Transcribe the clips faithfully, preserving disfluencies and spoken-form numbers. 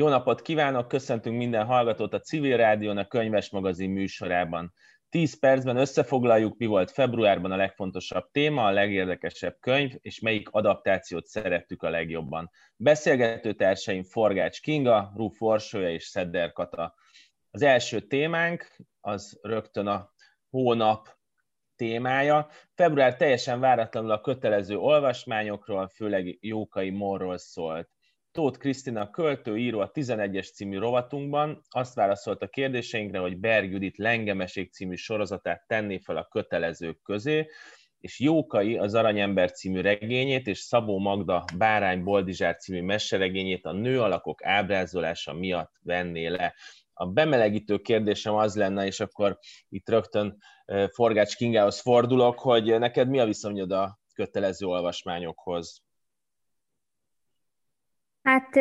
Jó napot kívánok, köszöntünk minden hallgatót a Civil Rádión a Könyves Magazin műsorában. tíz percben összefoglaljuk, mi volt februárban a legfontosabb téma, a legérdekesebb könyv, és melyik adaptációt szerettük a legjobban. Beszélgető társaim Forgács Kinga, Ruf Orsolya és Szedder Kata. Az első témánk az rögtön a hónap témája. Február teljesen váratlanul a kötelező olvasmányokról, főleg Jókai Mórról szólt. Tóth Krisztina költő, író a tizenegyes című rovatunkban azt válaszolt a kérdéseinkre, hogy Bergyudit Lengemeség című sorozatát tenné fel a kötelezők közé, és Jókai az Aranyember című regényét, és Szabó Magda Bárány Boldizsár című meseregényét a nő alakok ábrázolása miatt venné le. A bemelegítő kérdésem az lenne, és akkor itt rögtön Forgács Kingához fordulok, hogy neked mi a viszonyod a kötelező olvasmányokhoz? Hát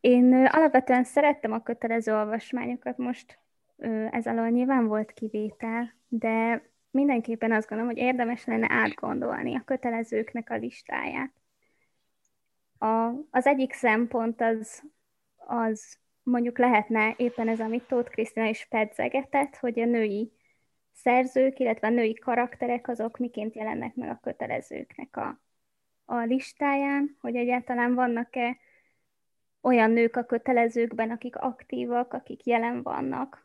én alapvetően szerettem a kötelező olvasmányokat, most ez alól nyilván volt kivétel, de mindenképpen azt gondolom, hogy érdemes lenne átgondolni a kötelezőknek a listáját. A, az egyik szempont az, az mondjuk lehetne éppen ez, amit Tóth Krisztina is pedzegetett, hogy a női szerzők, illetve a női karakterek azok miként jelennek meg a kötelezőknek a a listáján, hogy egyáltalán vannak-e olyan nők a kötelezőkben, akik aktívak, akik jelen vannak,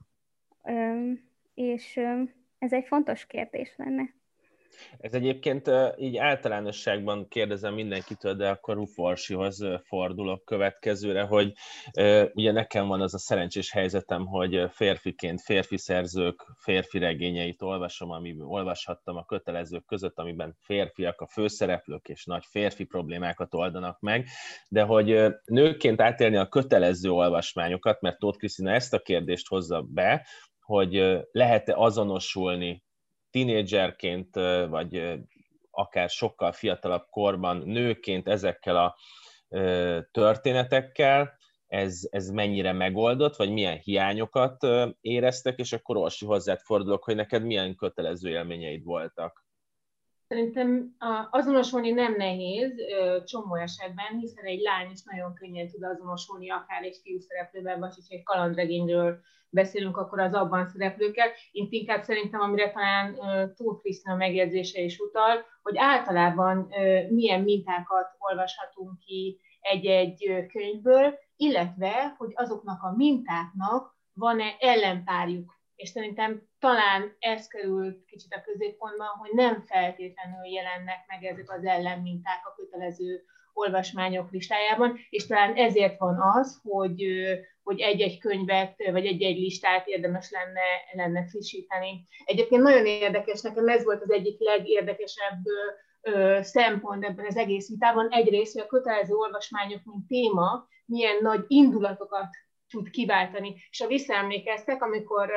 és ez egy fontos kérdés lenne. Ez egyébként így általánosságban kérdezem mindenkitől, de akkor Ruf Orsihoz fordulok következőre, hogy ugye nekem van az a szerencsés helyzetem, hogy férfiként férfi szerzők férfi regényeit olvasom, amiből olvashattam a kötelezők között, amiben férfiak a főszereplők és nagy férfi problémákat oldanak meg, de hogy nőként átélni a kötelező olvasmányokat, mert Tóth Krisztina ezt a kérdést hozza be, hogy lehet-e azonosulni tínédzserként, vagy akár sokkal fiatalabb korban nőként ezekkel a történetekkel, ez, ez mennyire megoldott, vagy milyen hiányokat éreztek, és akkor Orsi, hozzád fordulok, hogy neked milyen kötelező élményeid voltak. Szerintem azonosulni nem nehéz csomó esetben, hiszen egy lány is nagyon könnyen tud azonosulni, akár egy fiú szereplőben, vagy hogyha egy kalandregényről beszélünk, akkor az abban szereplőkkel. Én inkább szerintem, amire talán Tóth Krisztina megjegyzése is utal, hogy általában milyen mintákat olvashatunk ki egy-egy könyvből, illetve, hogy azoknak a mintáknak van-e ellenpárjuk. És szerintem talán ez került kicsit a középpontban, hogy nem feltétlenül jelennek meg ezek az ellenminták a kötelező olvasmányok listájában, és talán ezért van az, hogy, hogy egy-egy könyvet, vagy egy-egy listát érdemes lenne, lenne frissíteni. Egyébként nagyon érdekes, nekem ez volt az egyik legérdekesebb szempont ebben az egész vitában. Egyrészt, hogy a kötelező olvasmányok, mint téma, milyen nagy indulatokat tud kiváltani. És ha visszaemlékeztek, amikor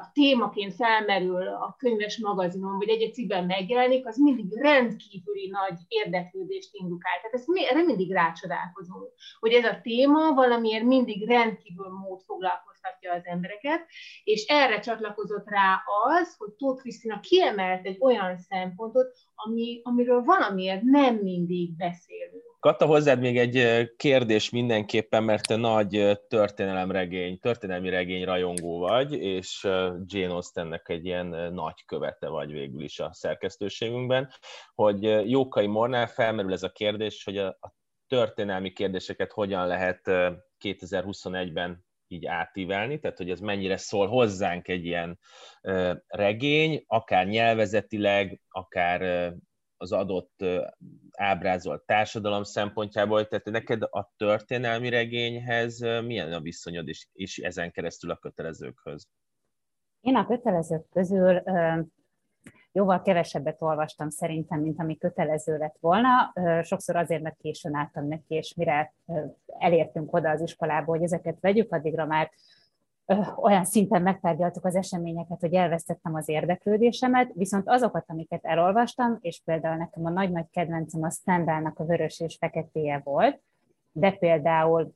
a témaként felmerül a Könyves Magazinon, vagy egy-egy cikkben megjelenik, az mindig rendkívüli nagy érdeklődést indukál. Tehát ezt mi, erre mindig rácsodálkozunk, hogy ez a téma valamiért mindig rendkívül mód foglalkoztatja az embereket, és erre csatlakozott rá az, hogy Tóth Krisztina kiemelt egy olyan szempontot, ami, amiről valamiért nem mindig beszélünk. Kata, hozzád még egy kérdés mindenképpen, mert te nagy történelemregény, történelmi regény rajongó vagy, és Jane Austennek egy ilyen nagy követe vagy végül is a szerkesztőségünkben, hogy Jókai Mórnál felmerül ez a kérdés, hogy a történelmi kérdéseket hogyan lehet kétezer-huszonegyben így átívelni, tehát hogy ez mennyire szól hozzánk egy ilyen regény, akár nyelvezetileg, akár az adott ábrázolt társadalom szempontjából, tehát neked a történelmi regényhez milyen a viszonyod is, és ezen keresztül a kötelezőkhöz? Én a kötelezők közül jóval kevesebbet olvastam szerintem, mint ami kötelező lett volna. Sokszor azért, mert későn álltam neki, és mire elértünk oda az iskolába, hogy ezeket vegyük, addigra már olyan szinten megtárgyaltuk az eseményeket, hogy elvesztettem az érdeklődésemet, viszont azokat, amiket elolvastam, és például nekem a nagy-nagy kedvencem a Stendhalnak a Vörös és feketéje volt, de például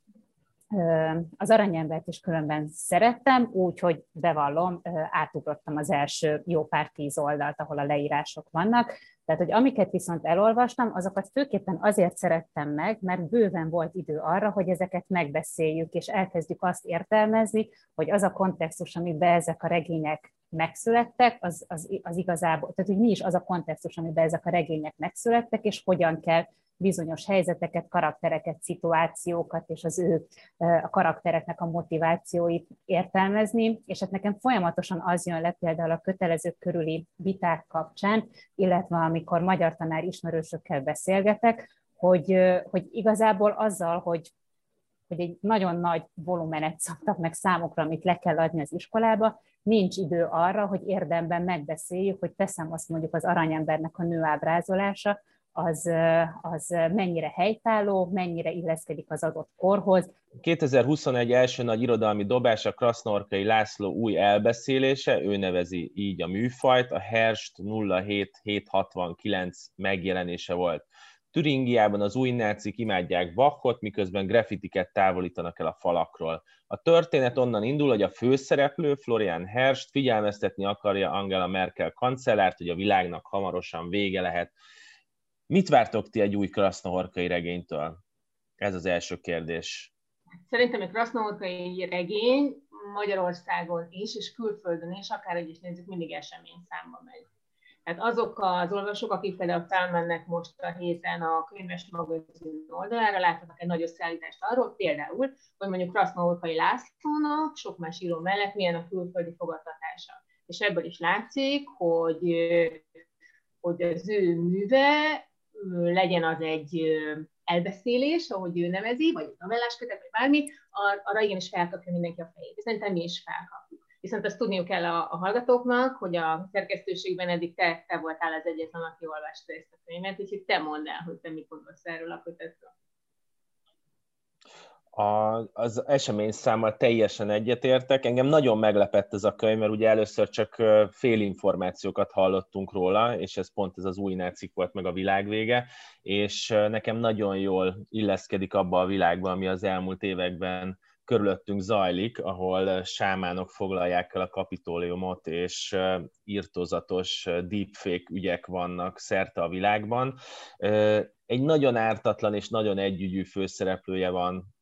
Az Aranyembert is különben szerettem, úgyhogy bevallom, átugrottam az első jó pár tíz oldalt, ahol a leírások vannak. Tehát, hogy amiket viszont elolvastam, azokat főképpen azért szerettem meg, mert bőven volt idő arra, hogy ezeket megbeszéljük, és elkezdjük azt értelmezni, hogy az a kontextus, amiben ezek a regények megszülettek, az, az, az igazából, tehát hogy mi is az a kontextus, amiben ezek a regények megszülettek, és hogyan kell bizonyos helyzeteket, karaktereket, szituációkat, és az ő a karaktereknek a motivációit értelmezni, és hát nekem folyamatosan az jön le például a kötelezők körüli viták kapcsán, illetve amikor magyar tanár ismerősökkel beszélgetek, hogy, hogy igazából azzal, hogy hogy egy nagyon nagy volumenet szabtak meg számokra, amit le kell adni az iskolába, nincs idő arra, hogy érdemben megbeszéljük, hogy teszem azt mondjuk az aranyembernek a nőábrázolása, az, az mennyire helytálló, mennyire illeszkedik az adott korhoz. kétezer-huszonegy első nagy irodalmi dobása Krasznahorkai László új elbeszélése, ő nevezi így a műfajt, a Herst nulla hét hét hat kilenc megjelenése volt. Türingiában az új nácik imádják Bachot, miközben graffitiket távolítanak el a falakról. A történet onnan indul, hogy a főszereplő, Florian Herst figyelmeztetni akarja Angela Merkel kancellárt, hogy a világnak hamarosan vége lehet. Mit vártok ti egy új krasznahorkai regénytől? Ez az első kérdés. Szerintem egy krasznahorkai regény Magyarországon is, és külföldön is, akárhogy is nézzük, mindig esemény számba megy. Tehát azok az olvasók, akik például felmennek most a héten a könyves magazin oldalára, láthatnak egy nagy összeállítást arról, például, hogy mondjuk Krasznahorkai Lászlónak sok más író mellett milyen a külföldi fogadtatása. És ebből is látszik, hogy, hogy az ő műve legyen az egy elbeszélés, ahogy ő nevezi, vagy egy novelláskötet, vagy bármi, arra igenis felkapja mindenki a fejét. És szerintem mi is felkapjuk. Viszont azt tudniuk kell a, a hallgatóknak, hogy a szerkesztőségben eddig te, te voltál az egyetlen, aki olvasta ezt a könyvet, úgyhogy te mondd el, hogy te mit gondolsz erről a kötetről. Az eseményszámmal teljesen egyetértek. Engem nagyon meglepett ez a könyv, mert ugye először csak fél információkat hallottunk róla, és ez pont ez az új nácik volt, meg a világvége, és nekem nagyon jól illeszkedik abba a világba, ami az elmúlt években körülöttünk zajlik, ahol sámánok foglalják el a kapitóliumot, és irtózatos deepfake ügyek vannak szerte a világban. Egy nagyon ártatlan és nagyon együgyű főszereplője van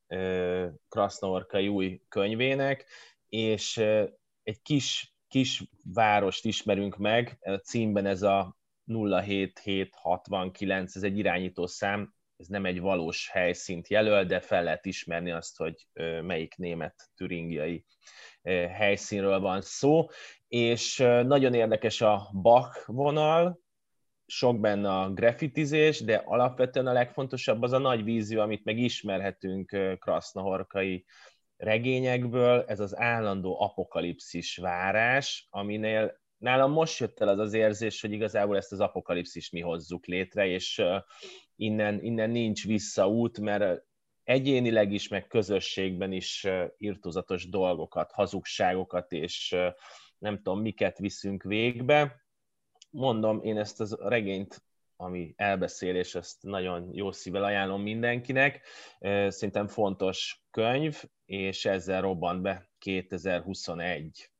Krasznahorkai új könyvének, és egy kis, kis várost ismerünk meg, a címben ez a nulla hét hét hat kilenc, ez egy irányító szám, ez nem egy valós helyszínt jelöl, de fel lehet ismerni azt, hogy melyik német türingiai helyszínről van szó, és nagyon érdekes a Bach vonal, sok benne a graffitizés, de alapvetően a legfontosabb az a nagy vízió, amit megismerhetünk krasznahorkai regényekből, ez az állandó apokalipszis várás, aminél nálam most jött el az az érzés, hogy igazából ezt az apokalipszist mi hozzuk létre, és innen, innen nincs visszaút, mert egyénileg is, meg közösségben is irtózatos dolgokat, hazugságokat, és nem tudom, miket viszünk végbe. Mondom, én ezt az regényt, ami elbeszélés, ezt nagyon jó szívvel ajánlom mindenkinek. Szerintem fontos könyv, és ezzel robbant be kétezer-huszonegy.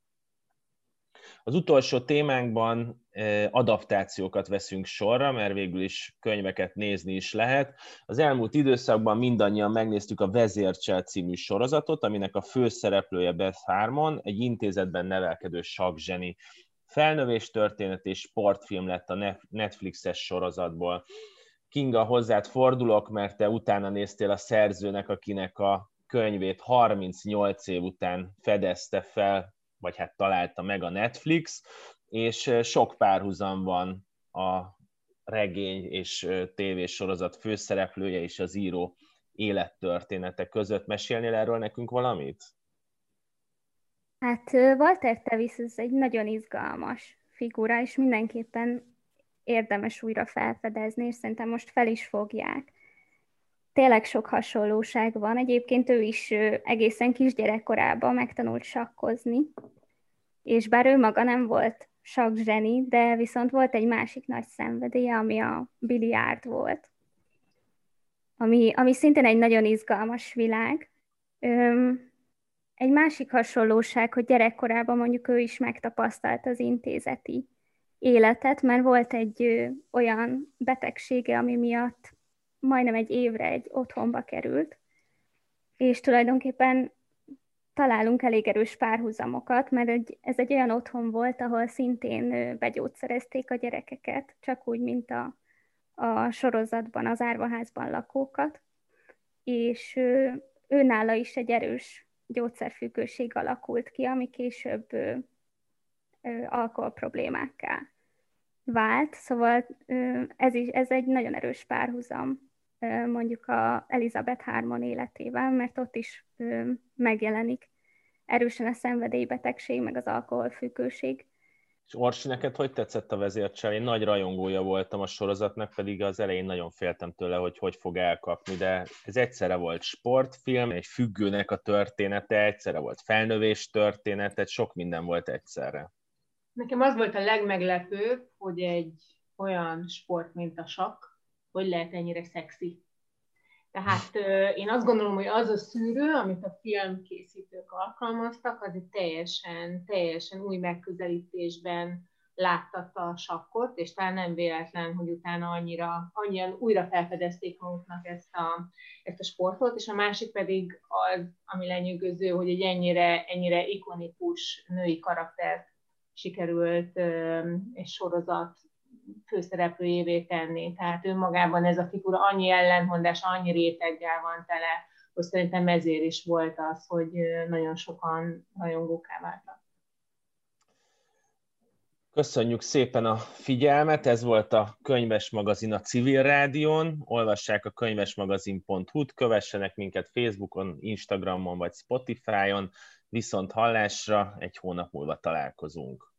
Az utolsó témánkban adaptációkat veszünk sorra, mert végül is könyveket nézni is lehet. Az elmúlt időszakban mindannyian megnéztük a Vezércsel című sorozatot, aminek a főszereplője Beth Harmon, egy intézetben nevelkedő sakkzseni. Felnövés történet és sportfilm lett a Netflixes sorozatból. Kinga, hozzád fordulok, mert te utána néztél a szerzőnek, akinek a könyvét harmincnyolc év után fedezte fel, vagy hát találta meg a Netflix, és sok párhuzam van a regény és tévésorozat főszereplője és az író élettörténete között. Mesélnél erről nekünk valamit? Hát Walter Tevis ez egy nagyon izgalmas figura, és mindenképpen érdemes újra felfedezni, és szerintem most fel is fogják. Tényleg sok hasonlóság van. Egyébként ő is egészen kisgyerekkorában megtanult sakkozni, és bár ő maga nem volt sakkzseni, de viszont volt egy másik nagy szenvedélye, ami a biliárd volt, ami, ami szintén egy nagyon izgalmas világ, Egy másik hasonlóság, hogy gyerekkorában mondjuk ő is megtapasztalt az intézeti életet, mert volt egy olyan betegsége, ami miatt majdnem egy évre egy otthonba került, és tulajdonképpen találunk elég erős párhuzamokat, mert ez egy olyan otthon volt, ahol szintén begyógyszerezték a gyerekeket, csak úgy, mint a, a sorozatban, az árvaházban lakókat, és ő, őnála is egy erős gyógyszerfüggőség alakult ki, ami később ő, ő, alkohol problémákká vált, szóval ő, ez, is, ez egy nagyon erős párhuzam mondjuk a Elizabeth Harmon életében, mert ott is megjelenik erősen a szenvedélybetegség, meg az alkoholfüggőség. És Orsi, neked hogy tetszett a vezércsel? Én nagy rajongója voltam a sorozatnak, pedig az elején nagyon féltem tőle, hogy hogy fog elkapni, de ez egyszerre volt sportfilm, egy függőnek a története, egyszerre volt felnövés története, tehát sok minden volt egyszerre. Nekem az volt a legmeglepőbb, hogy egy olyan sport, mint a sakk, hogy lehet ennyire szexi. Tehát én azt gondolom, hogy az a szűrő, amit a filmkészítők alkalmaztak, az egy teljesen, teljesen új megközelítésben láttatta a sakkot, és talán nem véletlen, hogy utána annyira, annyian újra felfedezték maguknak ezt a, ezt a sportot, és a másik pedig az, ami lenyűgöző, hogy egy ennyire, ennyire ikonikus női karaktert sikerült egy sorozat főszereplőjévé tenni. Tehát önmagában ez a figura annyi ellentmondás, annyi réteggel van tele, hogy szerintem ezért is volt az, hogy nagyon sokan rajongókká váltak. Köszönjük szépen a figyelmet, ez volt a Könyves Magazin a Civil Rádión, olvassák a könyvesmagazin pont hu-t, kövessenek minket Facebookon, Instagramon vagy Spotify-on, viszont hallásra egy hónap múlva találkozunk.